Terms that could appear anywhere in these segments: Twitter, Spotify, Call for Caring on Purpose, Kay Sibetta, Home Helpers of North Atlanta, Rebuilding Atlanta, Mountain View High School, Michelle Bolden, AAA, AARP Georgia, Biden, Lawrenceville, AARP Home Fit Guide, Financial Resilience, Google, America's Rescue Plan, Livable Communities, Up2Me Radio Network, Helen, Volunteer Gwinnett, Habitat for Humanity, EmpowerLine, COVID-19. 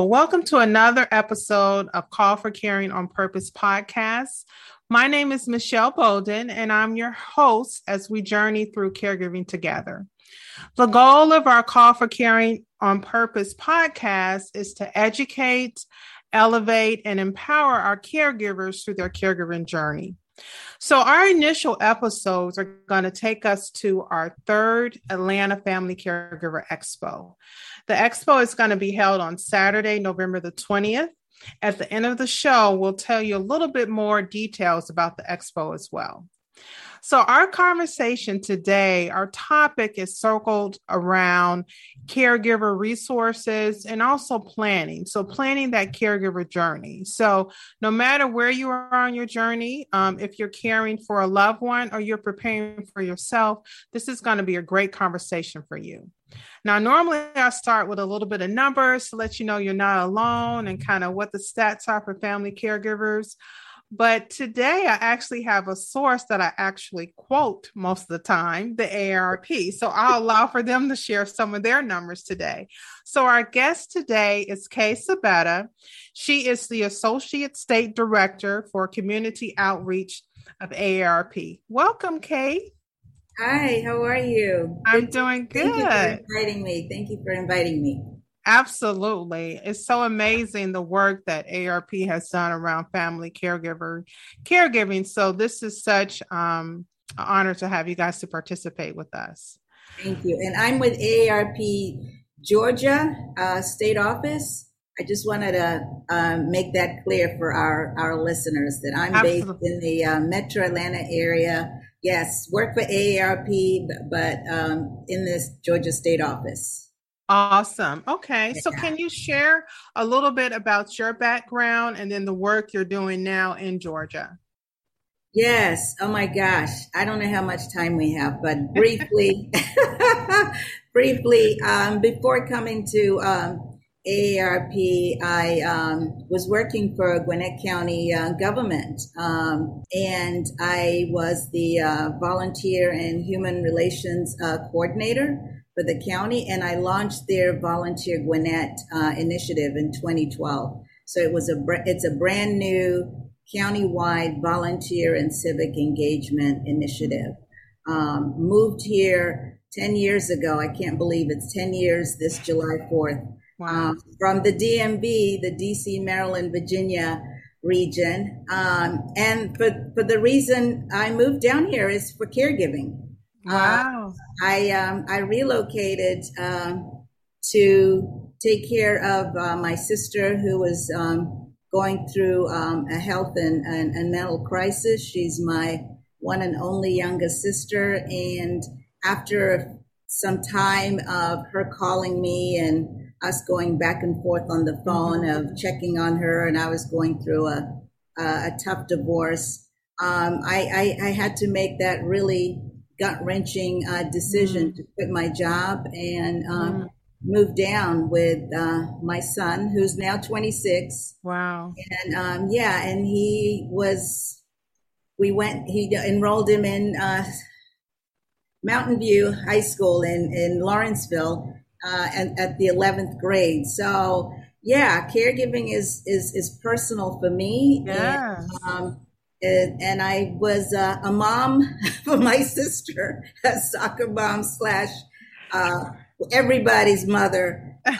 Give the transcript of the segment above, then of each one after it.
Welcome to another episode of Call for Caring on Purpose podcast. My name is Michelle Bolden, and I'm your host as we journey through caregiving together. The goal of our Call for Caring on Purpose podcast is to educate, elevate, and empower our caregivers through their caregiving journey. So our initial episodes are going to take us to our third Atlanta Family Caregiver Expo. The expo is going to be held on Saturday, November the 20th. At the end of the show, we'll tell you a little bit more details about the expo as well. So our conversation today, our topic is circled around caregiver resources and also planning. So planning that caregiver journey. So no matter where you are on your journey, if you're caring for a loved one or you're preparing for yourself, this is going to be a great conversation for you. Now, normally I start with a little bit of numbers to let you know you're not alone and kind of what the stats are for family caregivers. But today I actually have a source that I actually quote most of the time, the AARP. So I'll allow for them to share some of their numbers today. So our guest today is Kay Sibetta. She is the Associate State Director for Community Outreach of AARP. Welcome, Kay. Hi, how are you? I'm doing good. Thank you for inviting me. Absolutely. It's so amazing the work that AARP has done around family caregiving. So this is such an honor to have you guys to participate with us. Thank you. And I'm with AARP Georgia State Office. I just wanted to make that clear for our listeners that I'm based in the Metro Atlanta area. Yes, work for AARP, but in this Georgia State Office. Awesome. Okay. So can you share a little bit about your background and then the work you're doing now in Georgia? Yes. Oh my gosh. I don't know how much time we have, but briefly, before coming to AARP, I was working for Gwinnett County government, and I was the volunteer and human relations coordinator for the county, and I launched their Volunteer Gwinnett initiative in 2012. So it's a brand new countywide volunteer and civic engagement initiative. Moved here 10 years ago. I can't believe it's 10 years this July 4th. Wow. From the DMV, the DC, Maryland, Virginia region, and for the reason I moved down here is for caregiving. Wow. I relocated to take care of my sister who was going through a health and mental crisis. She's my one and only youngest sister. And after some time of her calling me and us going back and forth on the phone of checking on her, and I was going through a tough divorce, I had to make that really gut-wrenching decision to quit my job and move down with my son, who's now 26. Wow. And and he enrolled him in Mountain View High School in Lawrenceville and at the 11th grade. So yeah, caregiving is personal for me. Yeah. And I was a mom for my sister, a soccer mom / everybody's mother for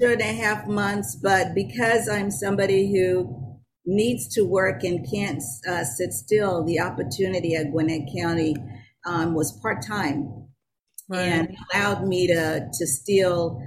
2.5 months. But because I'm somebody who needs to work and can't sit still, the opportunity at Gwinnett County was part-time. Right. And allowed me to still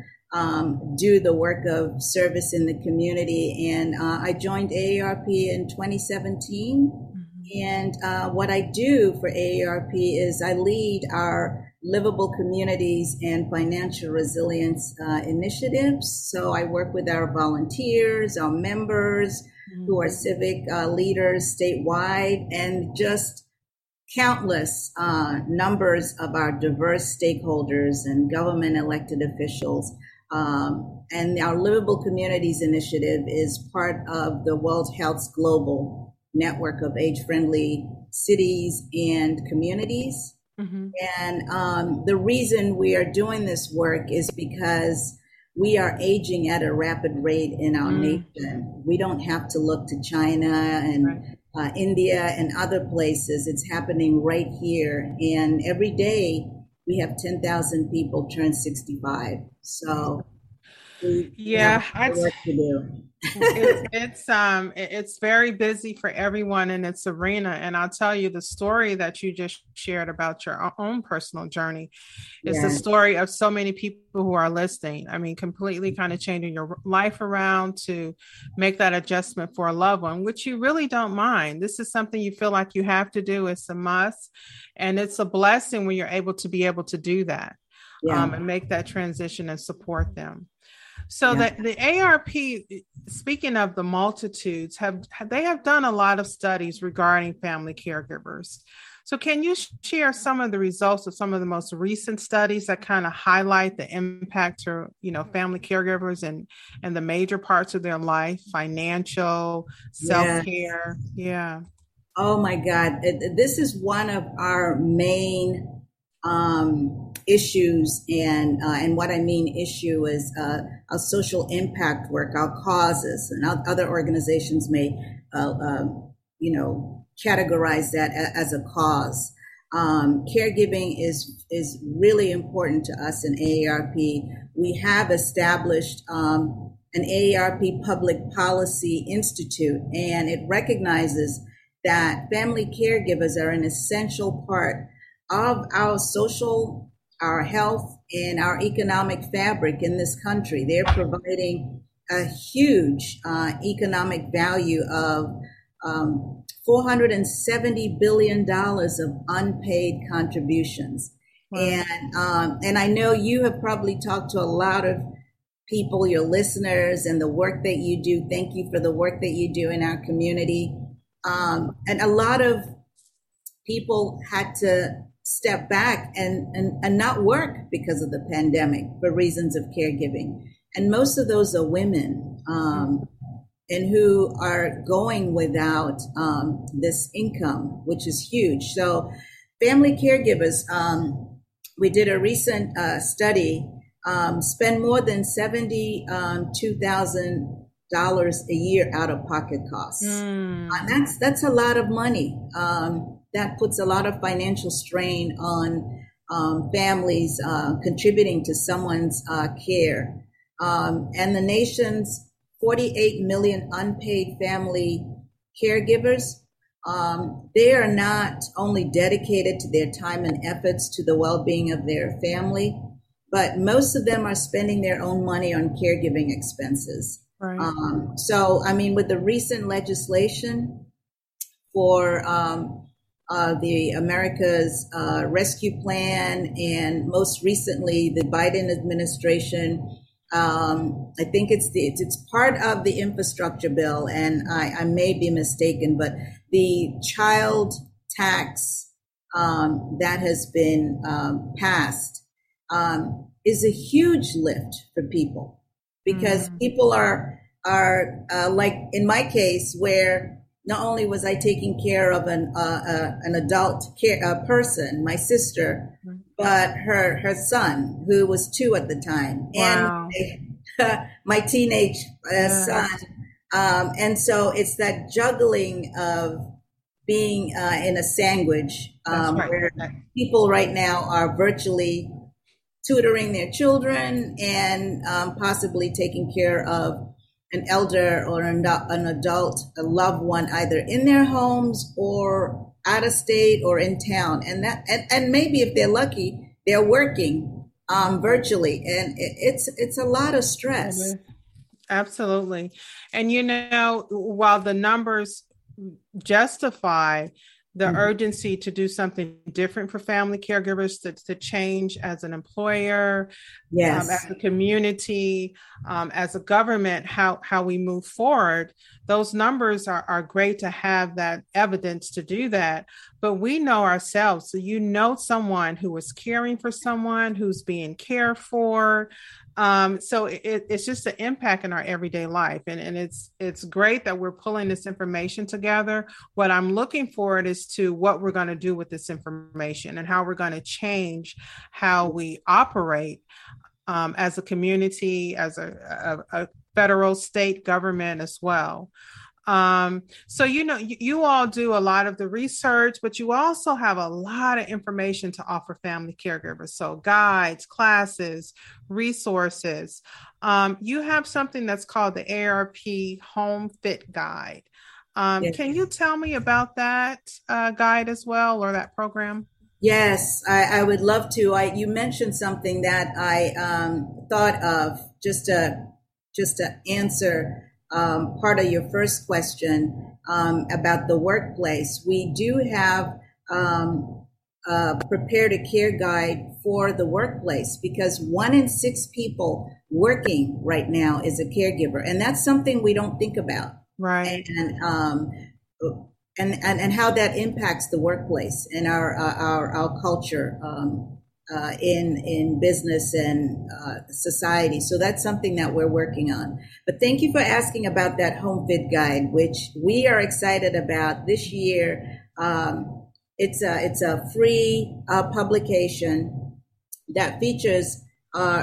do the work of service in the community. And I joined AARP in 2017. Mm-hmm. And what I do for AARP is I lead our Livable Communities and Financial Resilience initiatives. So I work with our volunteers, our members who are civic leaders statewide, and just countless numbers of our diverse stakeholders and government elected officials. And our Livable Communities initiative is part of the World Health's global network of age-friendly cities and communities. Mm-hmm. And the reason we are doing this work is because we are aging at a rapid rate in our nation. We don't have to look to China and India and other places. It's happening right here. And every day we have 10,000 people turn 65. So we have work to do. It's very busy for everyone in its arena. And I'll tell you, the story that you just shared about your own personal journey is the story of so many people who are listening. I mean, completely kind of changing your life around to make that adjustment for a loved one, which you really don't mind. This is something you feel like you have to do. It's a must. And it's a blessing when you're able to do that and make that transition and support them. So the ARP, speaking of the multitudes, have done a lot of studies regarding family caregivers. So can you share some of the results of some of the most recent studies that kind of highlight the impact to, family caregivers and the major parts of their life, financial, self-care? Yeah. Oh my God. This is one of our main issues, and what I mean issue is our social impact work, our causes, and other organizations may, categorize that as a cause. Caregiving is really important to us in AARP. We have established an AARP Public Policy Institute, and it recognizes that family caregivers are an essential part of our social, our health, and our economic fabric in this country. They're providing a huge economic value of $470 billion of unpaid contributions. Wow. And I know you have probably talked to a lot of people, your listeners, and the work that you do. Thank you for the work that you do in our community. And a lot of people had to step back and not work because of the pandemic for reasons of caregiving. And most of those are women and who are going without this income, which is huge. So family caregivers, we did a recent study, spend more than $72,000 a year out of pocket costs. That's a lot of money. That puts a lot of financial strain on families contributing to someone's care. And the nation's 48 million unpaid family caregivers, they are not only dedicated to their time and efforts to the well-being of their family, but most of them are spending their own money on caregiving expenses. Right. So, I mean, with the recent legislation for the America's Rescue Plan, and most recently the Biden administration. I think it's part of the infrastructure bill, and I may be mistaken, but the child tax that has been passed is a huge lift for people, because people are like in my case where not only was I taking care of an adult person, my sister, but her son, who was 2 at the time, and my teenage son. And so it's that juggling of being in a sandwich where people right now are virtually tutoring their children and possibly taking care of an elder or an adult, a loved one, either in their homes or out of state or in town. And maybe if they're lucky, they're working virtually. And it's a lot of stress. Absolutely. And, while the numbers justify the urgency to do something different for family caregivers, to change as an employer, as a community, as a government, how we move forward. Those numbers are great to have that evidence to do that, but we know ourselves. So you know someone who is caring for someone who's being cared for. So it's just the impact in our everyday life. And it's great that we're pulling this information together. What I'm looking forward is to what we're going to do with this information and how we're going to change how we operate as a community, as a federal, state government as well. So, you all do a lot of the research, but you also have a lot of information to offer family caregivers. So guides, classes, resources. You have something that's called the AARP Home Fit Guide. Yes. Can you tell me about that guide as well, or that program? Yes, I would love to. You mentioned something that I thought of just to answer part of your first question about the workplace. We do have a Prepare to Care Guide for the workplace, because 1 in 6 people working right now is a caregiver. And that's something we don't think about. Right. And how that impacts the workplace and our culture in business and society. So that's something that we're working on. But thank you for asking about that Home Fit Guide, which we are excited about this year. It's a free publication that features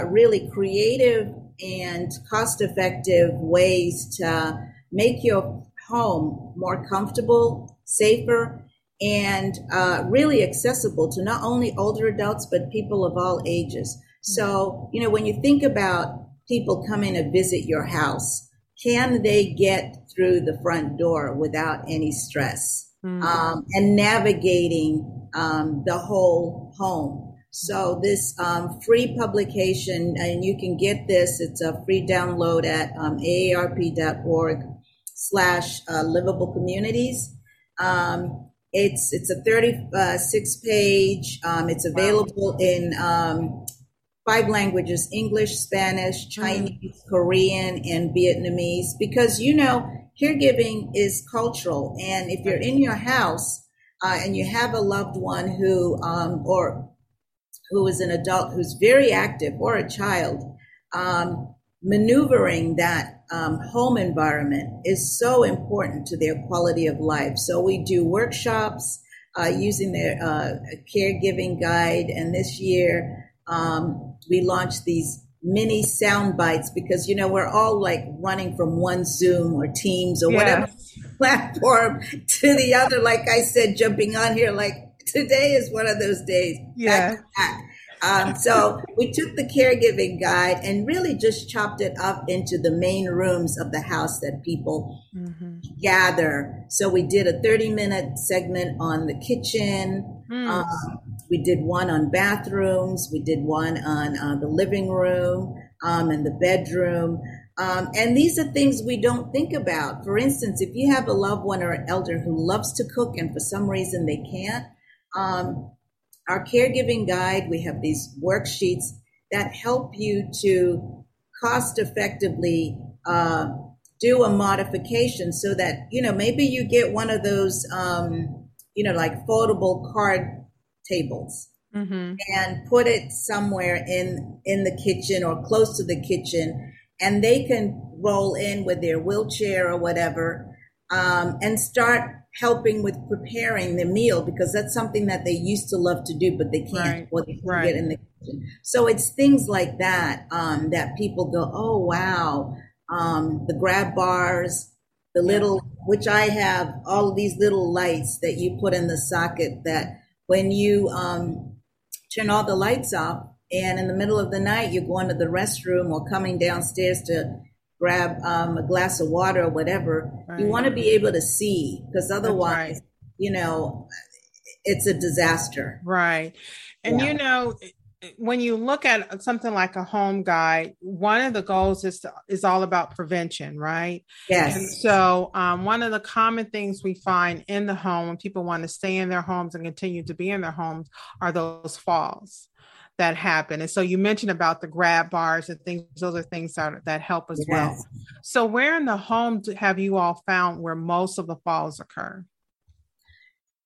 really creative and cost-effective ways to make your home more comfortable, safer, and really accessible to not only older adults, but people of all ages. So, when you think about people coming to visit your house, can they get through the front door without any stress? Mm-hmm. And navigating the whole home. So this free publication, and you can get this, it's a free download at aarp.org/livable communities. It's a 36 page. It's available in 5 languages: English, Spanish, Chinese, Korean, and Vietnamese. Because caregiving is cultural, and if you're in your house and you have a loved one who is an adult who's very active, or a child, maneuvering that home environment is so important to their quality of life. So we do workshops using their caregiving guide. And this year we launched these mini sound bites, because, we're all like running from one Zoom or Teams or whatever platform to the other. Like I said, jumping on here, like today is one of those days. Yeah. Back. So we took the caregiving guide and really just chopped it up into the main rooms of the house that people gather. So we did a 30-minute segment on the kitchen. We did one on bathrooms. We did one on the living room and the bedroom. And these are things we don't think about. For instance, if you have a loved one or an elder who loves to cook and for some reason they can't, our caregiving guide, we have these worksheets that help you to cost effectively do a modification, so that, maybe you get one of those, like foldable card tables and put it somewhere in the kitchen or close to the kitchen, and they can roll in with their wheelchair or whatever and start helping with preparing the meal, because that's something that they used to love to do, but they can't, or they can't get in the kitchen. So it's things like that that people go, oh, wow, the grab bars, the little, which I have, all of these little lights that you put in the socket that when you turn all the lights off and in the middle of the night you're going to the restroom or coming downstairs to grab a glass of water or whatever, you want to be able to see, because otherwise, it's a disaster. Right. And, when you look at something like a home guide, one of the goals is all about prevention, right? Yes. And so one of the common things we find in the home when people want to stay in their homes and continue to be in their homes are those falls that happen. And so you mentioned about the grab bars and things, those are things that help as yes. well. So where in the home have you all found where most of the falls occur?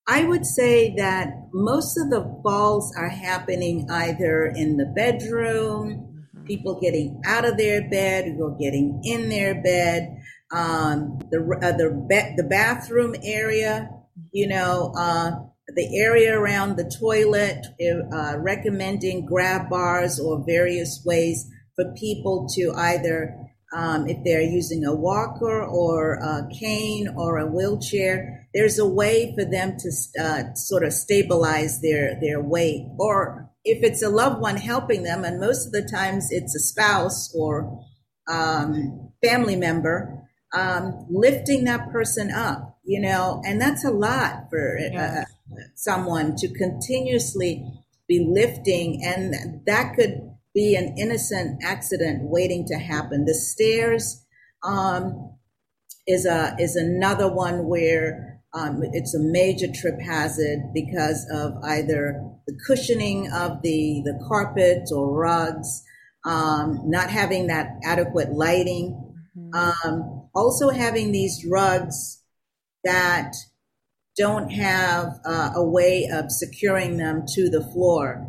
I would say that most of the falls are happening either in the bedroom, people getting out of their bed, people getting in their bed, the bathroom area, the area around the toilet, recommending grab bars or various ways for people to either, if they're using a walker or a cane or a wheelchair, there's a way for them to sort of stabilize their weight. Or if it's a loved one helping them, and most of the times it's a spouse or family member, lifting that person up, and that's a lot for someone to continuously be lifting, and that could be an innocent accident waiting to happen. The stairs is another one where it's a major trip hazard because of either the cushioning of the carpet or rugs, not having that adequate lighting, also having these rugs that don't have a way of securing them to the floor.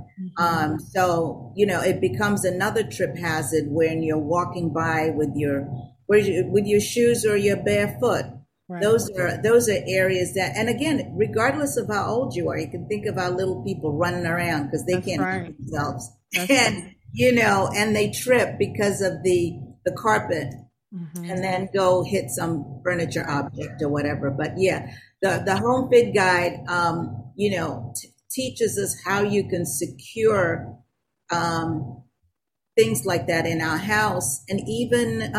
So it becomes another trip hazard when you're walking by with your shoes or your bare foot. Right. Those are areas that, and again, regardless of how old you are, you can think of our little people running around because they can't help themselves. And they trip because of the carpet and then go hit some furniture object or whatever. But yeah, the Home Fit Guide, teaches us how you can secure things like that in our house, and even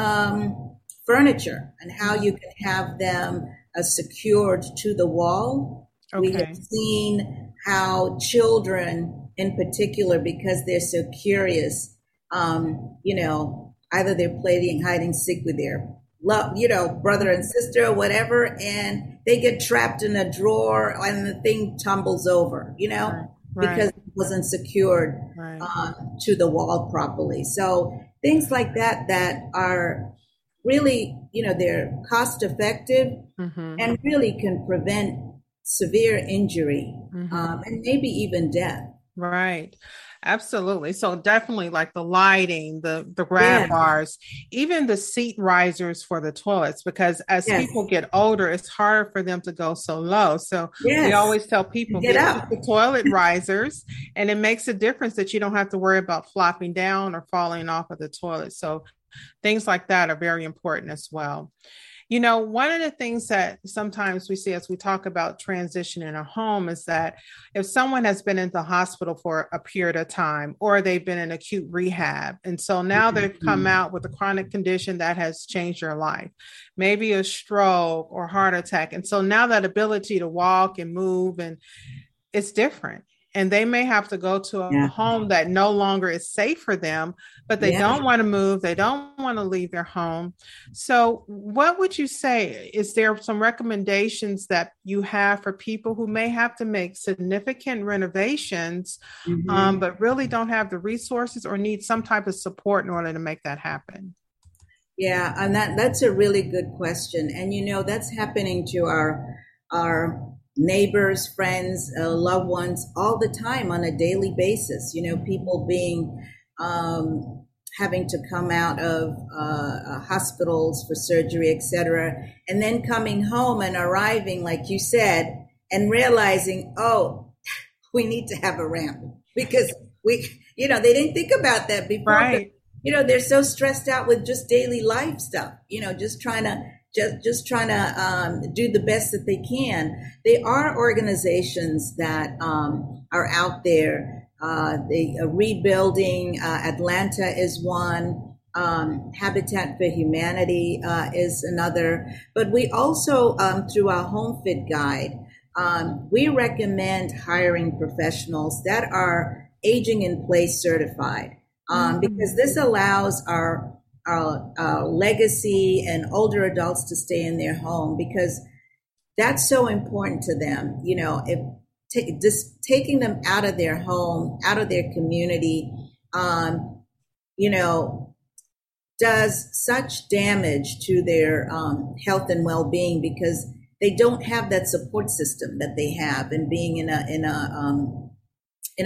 furniture, and how you can have them secured to the wall. Okay. We have seen how children in particular, because they're so curious, either they're playing hide and seek with their love, brother and sister or whatever, and they get trapped in a drawer and the thing tumbles over, right. because it wasn't secured to the wall properly. So things like that are really, they're cost effective and really can prevent severe injury and maybe even death. Right. Absolutely. So definitely like the lighting, the grab bars, even the seat risers for the toilets, because as people get older, it's harder for them to go so low. So we always tell people, get up the toilet risers, and it makes a difference that you don't have to worry about flopping down or falling off of the toilet. So things like that are very important as well. One of the things that sometimes we see as we talk about transition in a home is that if someone has been in the hospital for a period of time, or they've been in acute rehab, and so now they've come out with a chronic condition that has changed their life, maybe a stroke or heart attack. And so now that ability to walk and move, and it's different. And they may have to go to a home that no longer is safe for them, but they don't want to move. They don't want to leave their home. So what would you say? Is there some recommendations that you have for people who may have to make significant renovations, but really don't have the resources or need some type of support in order to make that happen? Yeah, and that's a really good question. And, that's happening to our neighbors, friends, loved ones all the time on a daily basis, people being, having to come out of hospitals for surgery, et cetera, and then coming home and arriving, like you said, and realizing, oh, we need to have a ramp, because they didn't think about that before. Right. But, they're so stressed out with just daily life stuff, just trying to do the best that they can. They are organizations that are out there. Rebuilding Atlanta is one. Habitat for Humanity is another. But we also, through our Home Fit Guide, we recommend hiring professionals that are aging in place certified, because this allows our legacy and older adults to stay in their home, because that's so important to them. You know, taking them out of their home, out of their community, you know, does such damage to their health and well-being, because they don't have that support system that they have in being in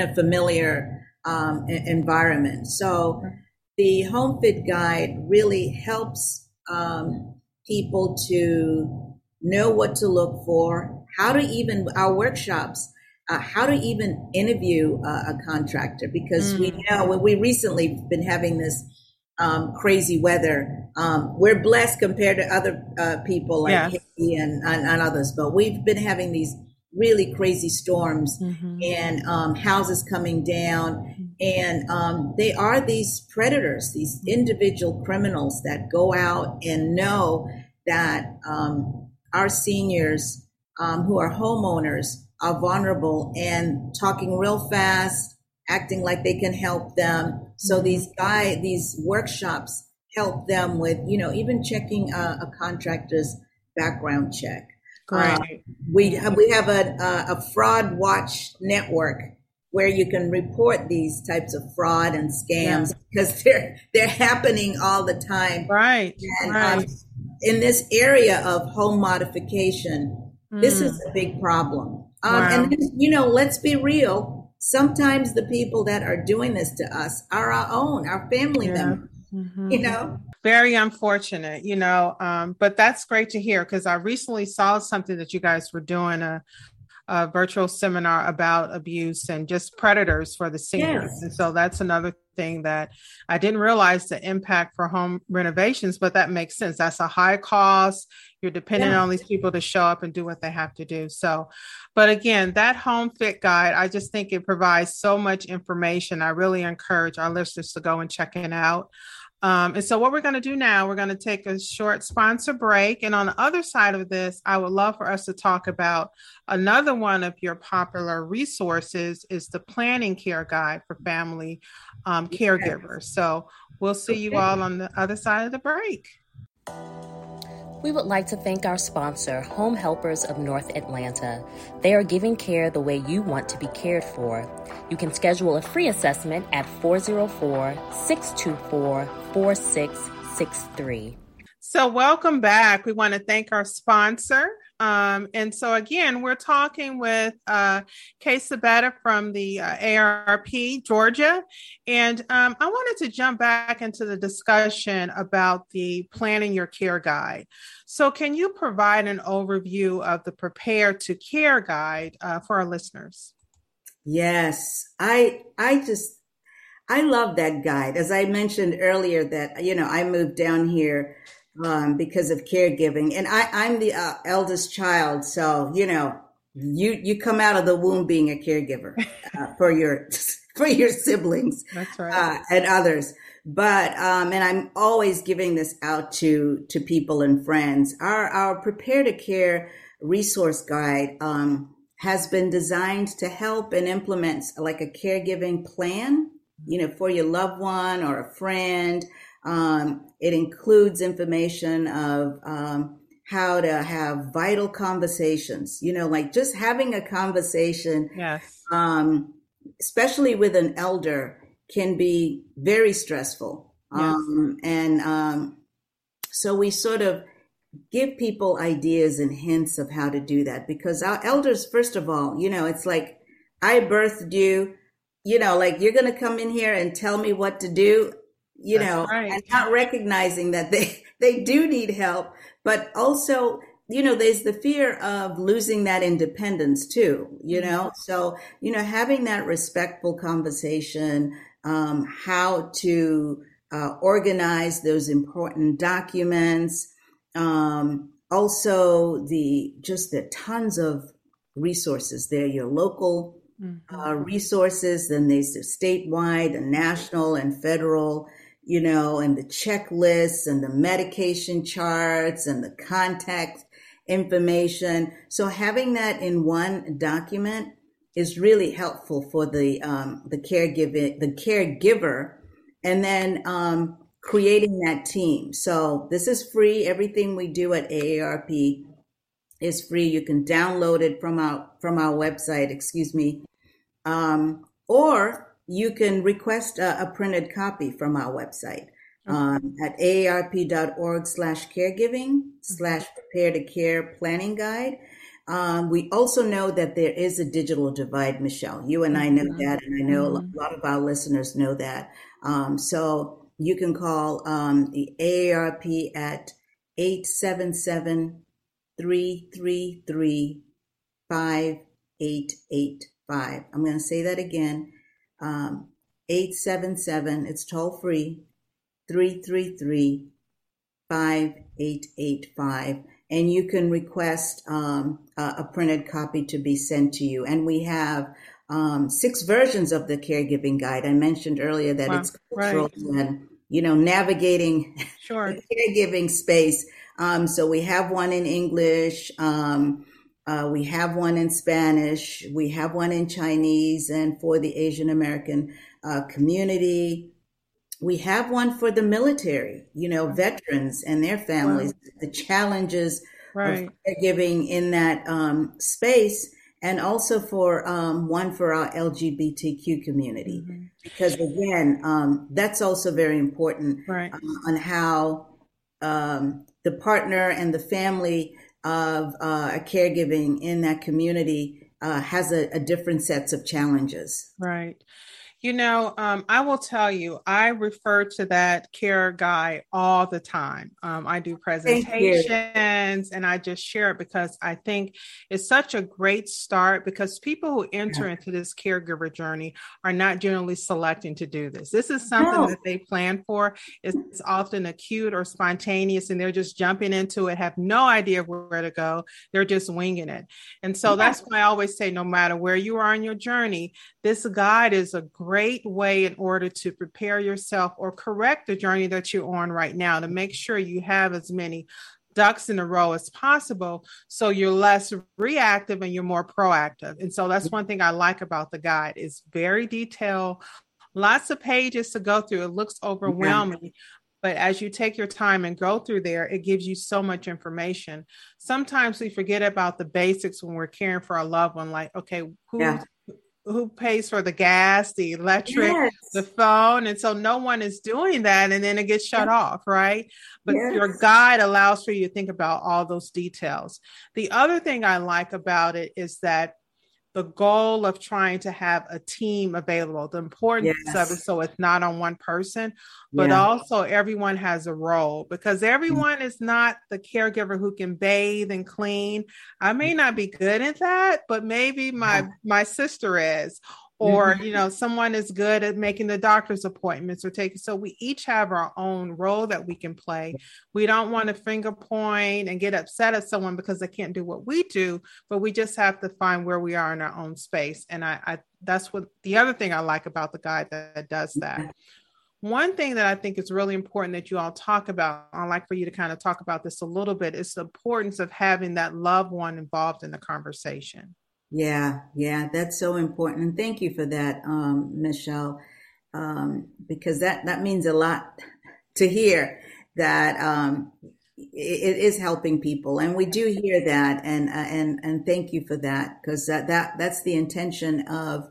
a familiar environment. So the Home Fit Guide really helps people to know what to look for, how to even, our workshops, how to even interview a contractor, because we know, we recently been having this crazy weather. We're blessed compared to other people like Haiti and others, but we've been having these really crazy storms and houses coming down, and they are these predators, these individual criminals that go out and know that our seniors who are homeowners are vulnerable and talking real fast, acting like they can help them. So these workshops help them with, you know, even checking a contractor's background check. Right. We have a fraud watch network where you can report these types of fraud and scams because they're happening all the time. Right. And in this area of home modification, this is a big problem. And you know, let's be real. Sometimes the people that are doing this to us are our own, our family members, you know? Very unfortunate, you know, but that's great to hear, because I recently saw something that you guys were doing, a virtual seminar about abuse and just predators for the seniors. Yes. And so that's another thing that I didn't realize the impact for home renovations, but that makes sense. That's a high cost. You're depending on these people to show up and do what they have to do. So, but again, that Home Fit Guide, I just think it provides so much information. I really encourage our listeners to go and check it out. And so what we're going to do now, we're going to take a short sponsor break. And on the other side of this, I would love for us to talk about another one of your popular resources is the Planning Care Guide for Family Caregivers. So we'll see you all on the other side of the break. We would like to thank our sponsor, Home Helpers of North Atlanta. They are giving care the way you want to be cared for. You can schedule a free assessment at 404-624-4663. So welcome back. We want to thank our sponsor. And so again, we're talking with Kay Sibetta from the AARP Georgia. And I wanted to jump back into the discussion about the Planning Your Care Guide. So can you provide an overview of the Prepare to Care Guide for our listeners? Yes, I love that guide. As I mentioned earlier that, you know, I moved down here because of caregiving, and I'm the eldest child, so you know, you come out of the womb being a caregiver for your siblings. That's right. And others. But and I'm always giving this out to people and friends. Our Prepare to Care resource guide has been designed to help and implement like a caregiving plan, you know, for your loved one or a friend. It includes information of how to have vital conversations, you know, like just having a conversation, especially with an elder, can be very stressful. And so we sort of give people ideas and hints of how to do that, because our elders, first of all, you know, it's like, I birthed you, you know, like you're going to come in here and tell me what to do. You know, and not recognizing that they do need help, but also, you know, there's the fear of losing that independence too, you know? So, you know, having that respectful conversation, how to organize those important documents, also the tons of resources. They're your local resources, then there's the statewide and national and federal, you know, and the checklists and the medication charts and the contact information. So having that in one document is really helpful for the caregiver, and then creating that team. So this is free. Everything we do at AARP is free. You can download it from our website, or you can request a printed copy from our website at aarp.org/caregiving/prepare-to-care-planning-guide. We also know that there is a digital divide, Michelle. You and I know that, and I know a lot of our listeners know that. So you can call the AARP at 877-333-5885. I'm going to say that again. 877, it's toll free, 333-5885. And you can request a printed copy to be sent to you. And we have 6 versions of the caregiving guide. I mentioned earlier that it's cultural and, navigating the caregiving space. So we have one in English. We have one in Spanish. We have one in Chinese and for the Asian American community. We have one for the military, veterans and their families, the challenges of caregiving in that space, and also for one for our LGBTQ community. Mm-hmm. Because again, that's also very important on how the partner and the family of caregiving in that community has a different sets of challenges. Right. I will tell you, I refer to that care guide all the time. I do presentations and I just share it because I think it's such a great start, because people who enter into this caregiver journey are not generally selecting to do this. This is something that they plan for. It's often acute or spontaneous, and they're just jumping into it, have no idea where to go. They're just winging it. And so that's why I always say, no matter where you are on your journey, this guide is a great way in order to prepare yourself or correct the journey that you're on right now, to make sure you have as many ducks in a row as possible, so you're less reactive and you're more proactive. And so that's one thing I like about the guide. It's very detailed, lots of pages to go through. It looks overwhelming. Yeah. But as you take your time and go through there, it gives you so much information. Sometimes we forget about the basics when we're caring for our loved one, like, okay, who pays for the gas, the electric, the phone? And so no one is doing that. And then it gets shut off, right? But your guide allows for you to think about all those details. The other thing I like about it is that the goal of trying to have a team available, the importance of it, so it's not on one person, but also everyone has a role, because everyone is not the caregiver who can bathe and clean. I may not be good at that, but maybe my sister is, or, someone is good at making the doctor's appointments or so we each have our own role that we can play. We don't want to finger point and get upset at someone because they can't do what we do, but we just have to find where we are in our own space. And I that's what the other thing I like about the guide that does that. One thing that I think is really important that you all talk about, I'd like for you to kind of talk about this a little bit, is the importance of having that loved one involved in the conversation. Yeah, that's so important. Thank you for that, Michelle, because that means a lot to hear that it is helping people, and we do hear that, and thank you for that, because that's the intention of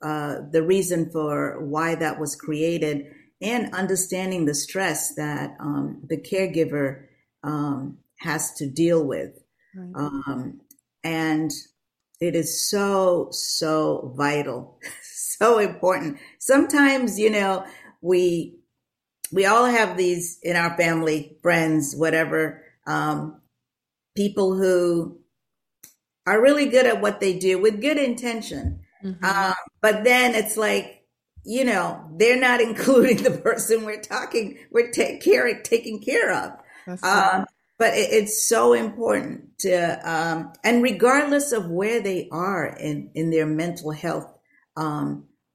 the reason for why that was created, and understanding the stress that the caregiver has to deal with, and it is so vital, so important. Sometimes, we all have these in our family, friends, whatever, people who are really good at what they do with good intention. Mm-hmm. But then it's like, they're not including the person we're taking care of. That's right. But it's so important to, and regardless of where they are in their mental health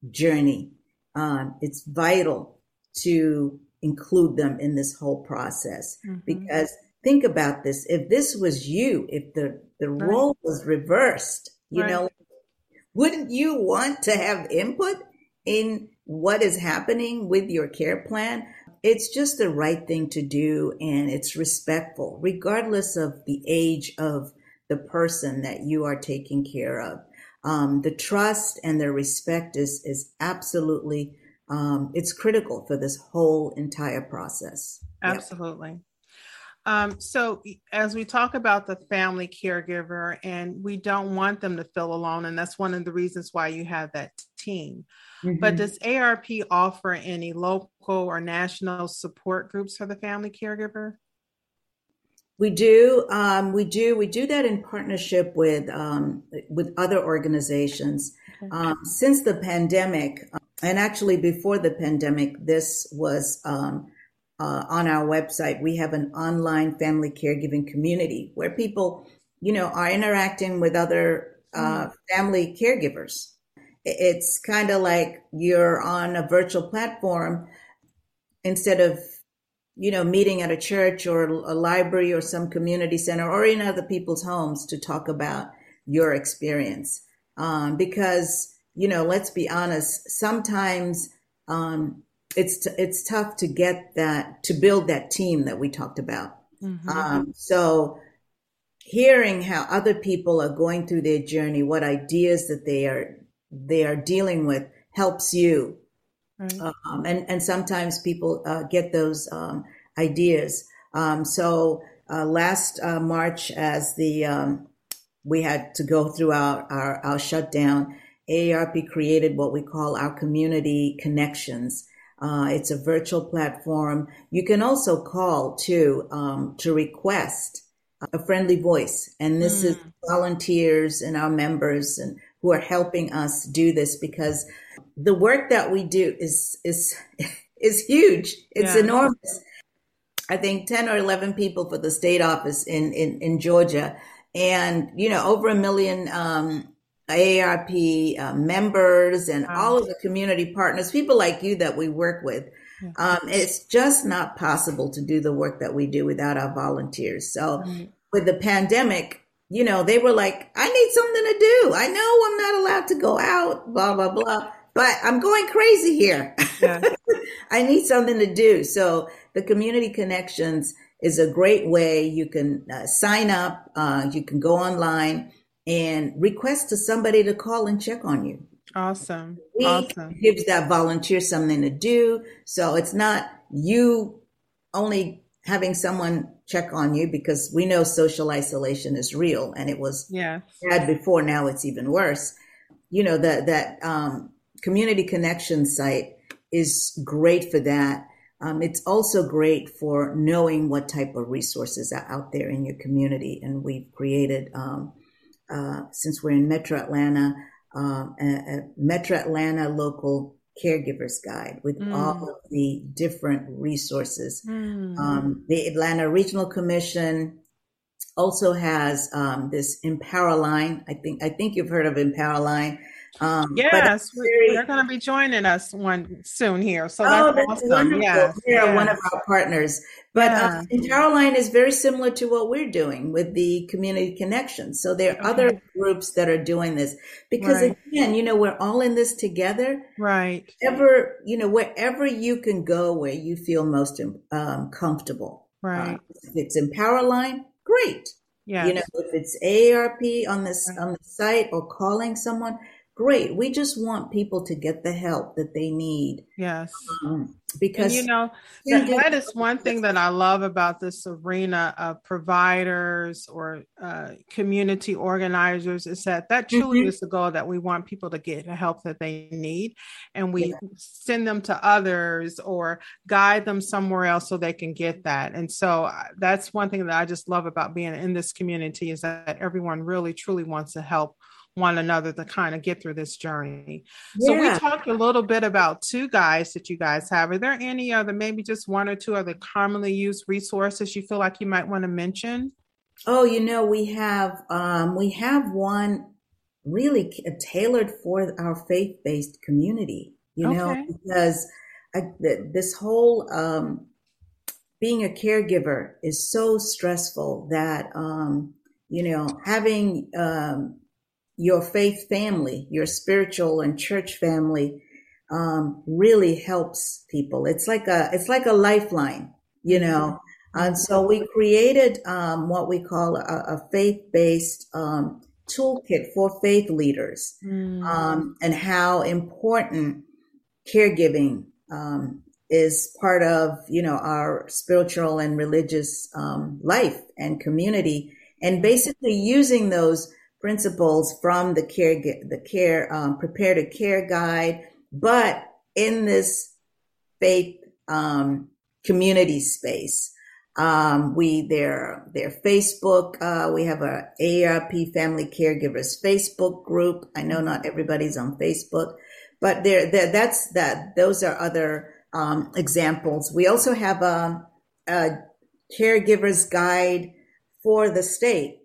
journey, it's vital to include them in this whole process. Mm-hmm. Because think about this, if this was you, if the role was reversed, Wouldn't you want to have input in what is happening with your care plan? It's just the right thing to do, and it's respectful, regardless of the age of the person that you are taking care of. The trust and the respect is absolutely, it's critical for this whole entire process. Absolutely. Yep. So as we talk about the family caregiver, and we don't want them to feel alone, and that's one of the reasons why you have that team, mm-hmm. but does ARP offer any local or national support groups for the family caregiver? We do. We do that in partnership with other organizations. Okay. Since the pandemic, and actually before the pandemic, this was, on our website, we have an online family caregiving community where people, are interacting with other family caregivers. It's kind of like you're on a virtual platform instead of, meeting at a church or a library or some community center or in other people's homes to talk about your experience. Because, let's be honest, sometimes, it's tough to get that, to build that team that we talked about. Mm-hmm. So hearing how other people are going through their journey, what ideas that they are dealing with helps you. Right. And sometimes people get those ideas. So last March, as the we had to go through our shutdown, AARP created what we call our community connections. It's a virtual platform. You can also call to request a friendly voice. And this is volunteers and our members and who are helping us do this, because the work that we do is huge. It's enormous. I think 10 or 11 people for the state office in Georgia, and, over 1 million, AARP members and all of the community partners, people like you that we work with. Yeah. It's just not possible to do the work that we do without our volunteers. So with the pandemic, they were like, I need something to do. I know I'm not allowed to go out, blah, blah, blah, but I'm going crazy here. Yeah. I need something to do. So the Community Connections is a great way. You can sign up. You can go online and request to somebody to call and check on you. Awesome. It gives that volunteer something to do. So it's not you only having someone check on you, because we know social isolation is real, and it was bad before. Now it's even worse. That community connection site is great for that. It's also great for knowing what type of resources are out there in your community. And we've created, since we're in Metro Atlanta, a Metro Atlanta Local Caregivers Guide with all of the different resources. The Atlanta Regional Commission also has this EmpowerLine. I think you've heard of EmpowerLine. Yes, they're going to be joining us one soon here. So that's awesome. Wonderful. Yes. They're one of our partners. But EmpowerLine is very similar to what we're doing with the Community Connections. So there are other groups that are doing this, because again, we're all in this together. Right. Wherever you can go, where you feel most comfortable. Right. If it's EmpowerLine, great. Yeah. If it's AARP on this on the site or calling someone. Great. We just want people to get the help that they need. Yes. Because, that is one thing that I love about this arena of providers or community organizers, is that truly is the goal, that we want people to get the help that they need, and we send them to others or guide them somewhere else so they can get that. And so that's one thing that I just love about being in this community, is that everyone really, truly wants to help one another to kind of get through this journey. Yeah. So we talked a little bit about two guides that you guys have. Are there any other, maybe just one or two other commonly used resources you feel like you might want to mention? Oh, we have one really tailored for our faith-based community, because this whole being a caregiver is so stressful that, having your faith family, your spiritual and church family, really helps people. It's like a lifeline, you know. And so we created what we call a faith-based toolkit for faith leaders, and how important caregiving is part of, you know, our spiritual and religious life and community, and basically using those principles from the Prepare to Care Guide, but in this faith community space. Their Facebook, we have a AARP Family Caregivers Facebook group. I know not everybody's on Facebook, but those are other, examples. We also have a caregivers guide for the state,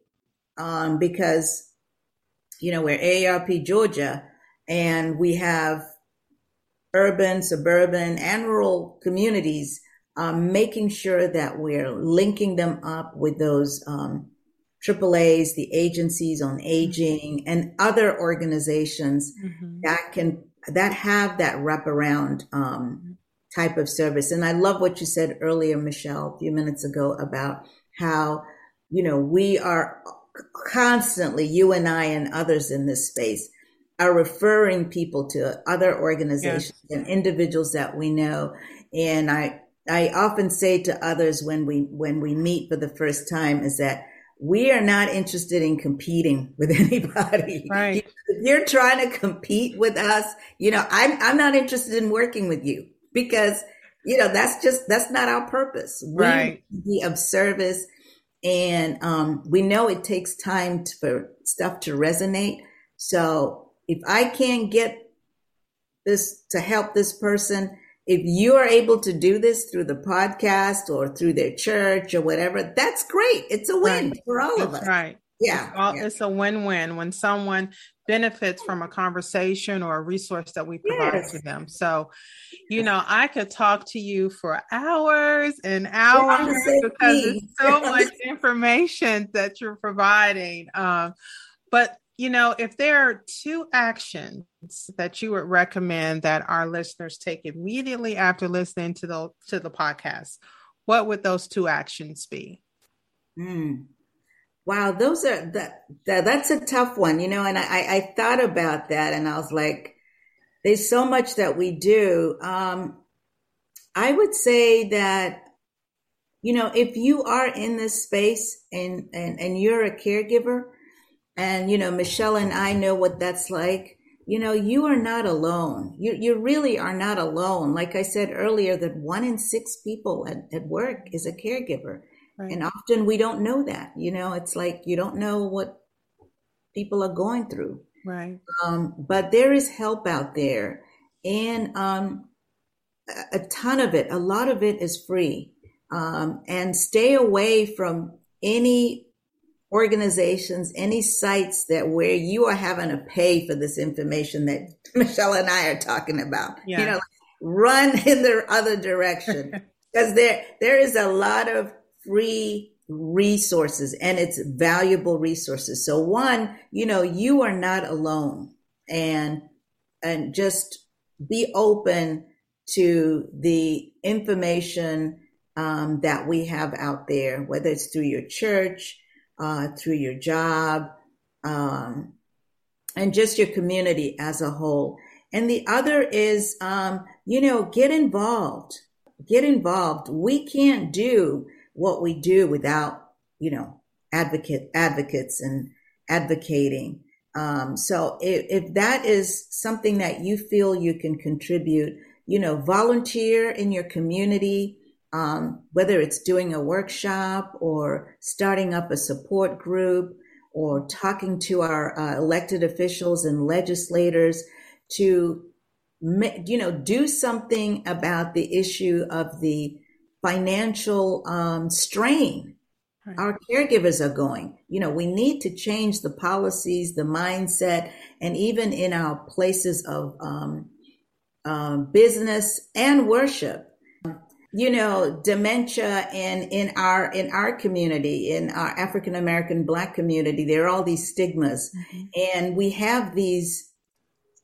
because, you know, we're AARP Georgia and we have urban, suburban, and rural communities. Making sure that we're linking them up with those AAAs, the agencies on aging, and other organizations that have that wraparound type of service. And I love what you said earlier, Michelle, a few minutes ago about how, you know, we are constantly, you and I and others in this space, are referring people to other organizations and individuals that we know. And I often say to others when we meet for the first time is that we are not interested in competing with anybody. Right. If you're trying to compete with us, you know, I'm not interested in working with you because, you know, that's not our purpose. Right. We need to be of service, and we know it takes time for stuff to resonate. So if I can get this to help this person, if you are able to do this through the podcast or through their church or whatever, that's great. It's a win for all of us. Right. Yeah. It's a win-win when someone benefits from a conversation or a resource that we provide to them. So, you know, I could talk to you for hours and hours because there's so much information that you're providing. But you know, if there are two actions that you would recommend that our listeners take immediately after listening to the podcast, what would those two actions be? Wow, those are that's a tough one, you know. And I thought about that, and I was like, there's so much that we do. I would say that, you know, if you are in this space and you're a caregiver. And, you know, Michelle and I know what that's like. You know, you are not alone. You really are not alone. Like I said earlier, that 1 in 6 people at work is a caregiver. Right. And often we don't know that, you know, it's like, you don't know what people are going through. Right. But there is help out there, and a ton of it. A lot of it is free. And stay away from any organizations, any sites where you are having to pay for this information that Michelle and I are talking about. Yeah. You know, run in the other direction because there is a lot of free resources, and it's valuable resources. So one, you know, you are not alone, and just be open to the information that we have out there, whether it's through your church, through your job, and just your community as a whole. And the other is, you know, get involved. Get involved. We can't do what we do without, you know, advocates and advocating. So if that is something that you feel you can contribute, you know, volunteer in your community. Whether it's doing a workshop or starting up a support group or talking to our elected officials and legislators to, you know, do something about the issue of the financial strain our caregivers are going. You know, we need to change the policies, the mindset, and even in our places of business and worship. you know, dementia in our community, in our African American Black community, there are all these stigmas, and we have these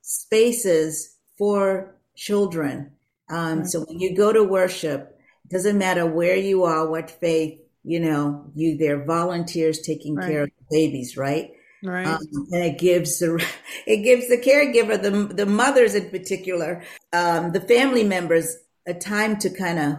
spaces for children. So when you go to worship, it doesn't matter where you are, what faith, you know, they're volunteers taking care of babies, right? Right. And it gives the caregiver, the mothers in particular, the family members, a time to kind of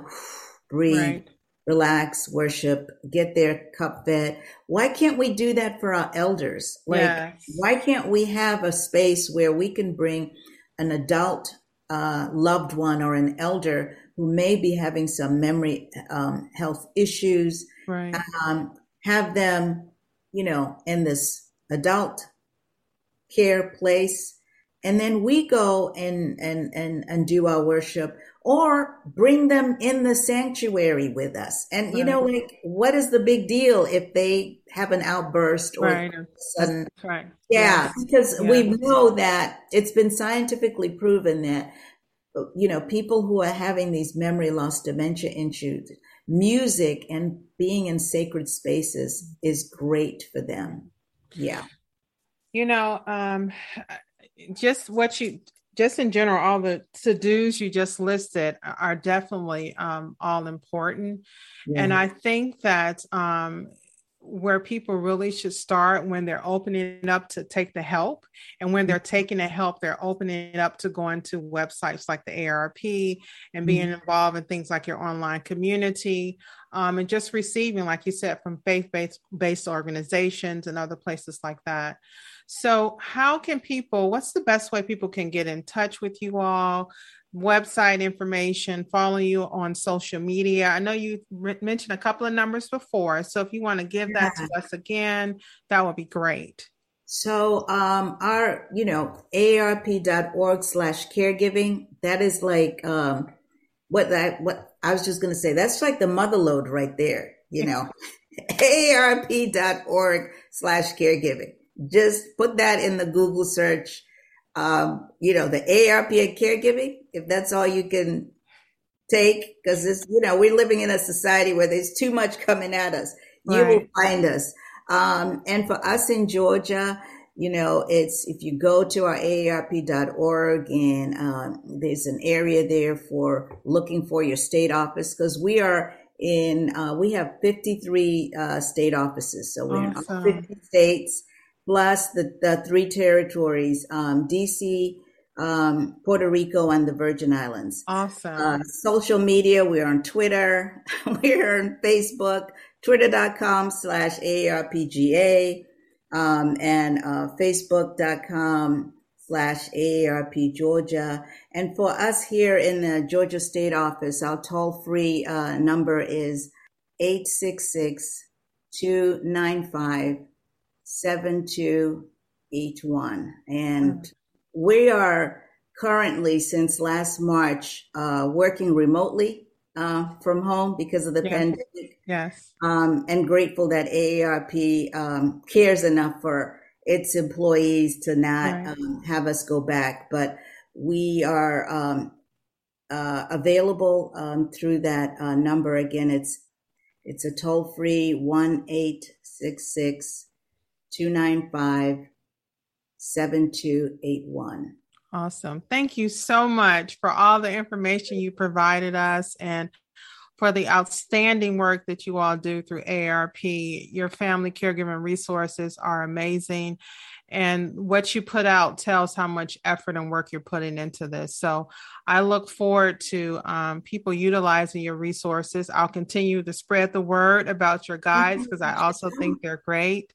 breathe, relax, worship, get their cup fed. Why can't we do that for our elders? Like, why can't we have a space where we can bring an adult loved one or an elder who may be having some memory health issues, have them, you know, in this adult care place, and then we go and do our worship, or bring them in the sanctuary with us. And you know, like, what is the big deal if they have an outburst or sudden? Because we know that it's been scientifically proven that, you know, people who are having these memory loss, dementia issues, music and being in sacred spaces is great for them. Yeah. You know, just in general, all the to-dos you just listed are definitely all important. Yeah. And I think that where people really should start when they're opening up to take the help, and when they're taking the help, they're opening it up to going to websites like the AARP and being involved in things like your online community, and just receiving, like you said, from faith-based organizations and other places like that. So how can people, what's the best way people can get in touch with you all? Website information, follow you on social media. I know you mentioned a couple of numbers before, so if you want to give that to us again, that would be great. So our, you know, aarp.org/caregiving, that is like what I was just going to say, that's like the motherlode right there, you know. aarp.org/caregiving. Just put that in the Google search, you know, the AARP and caregiving, if that's all you can take, because it's, you know, we're living in a society where there's too much coming at us. Right. You will find us. And for us in Georgia, you know, it's, if you go to our aarp.org, and there's an area there for looking for your state office, because we are in, we have 53 state offices. So we're in all 50 states. Plus the three territories, DC, Puerto Rico, and the Virgin Islands. Awesome. Social media, we're on Twitter, we're on Facebook, twitter.com/AARPGA, and facebook.com/AARP Georgia. And for us here in the Georgia State Office, our toll-free number is 866-295-7281. And we are currently, since last March, working remotely from home because of the pandemic. Yes. And grateful that AARP cares enough for its employees to not have us go back. But we are available through that number. Again, it's a toll free 1-866-295-7281. Awesome. Thank you so much for all the information you provided us, and for the outstanding work that you all do through AARP. Your family caregiving resources are amazing, and what you put out tells how much effort and work you're putting into this. So I look forward to people utilizing your resources. I'll continue to spread the word about your guides, because I also think they're great.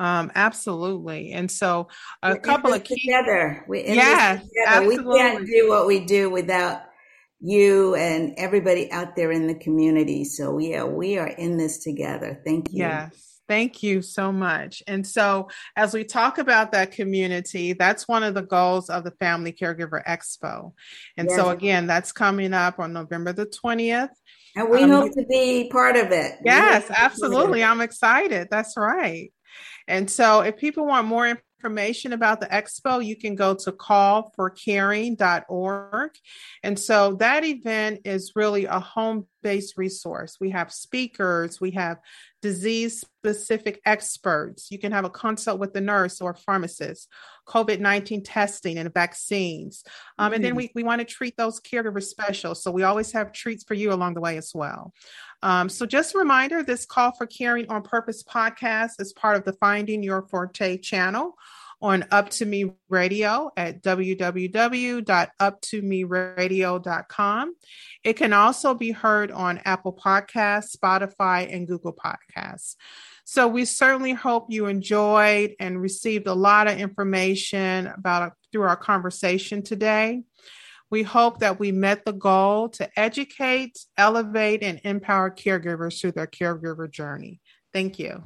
Absolutely. And so We're in this together. We can't do what we do without you and everybody out there in the community. So we are in this together. Thank you. Yes. Thank you so much. And so as we talk about that community, that's one of the goals of the Family Caregiver Expo. And so again, that's coming up on November the 20th. And we hope to be part of it. Yes, absolutely. I'm excited. That's right. And so if people want more information about the expo, you can go to callforcaring.org. And so that event is really a home-based resource. We have speakers, we have disease-specific experts. You can have a consult with the nurse or pharmacist, COVID-19 testing and vaccines. And then we want to treat those caregivers special. So we always have treats for you along the way as well. So just a reminder, this Call for Caring on Purpose podcast is part of the Finding Your Forte channel on Up2Me Radio at www.up2meradio.com. It can also be heard on Apple Podcasts, Spotify, and Google Podcasts. So we certainly hope you enjoyed and received a lot of information about through our conversation today. We hope that we met the goal to educate, elevate, and empower caregivers through their caregiver journey. Thank you.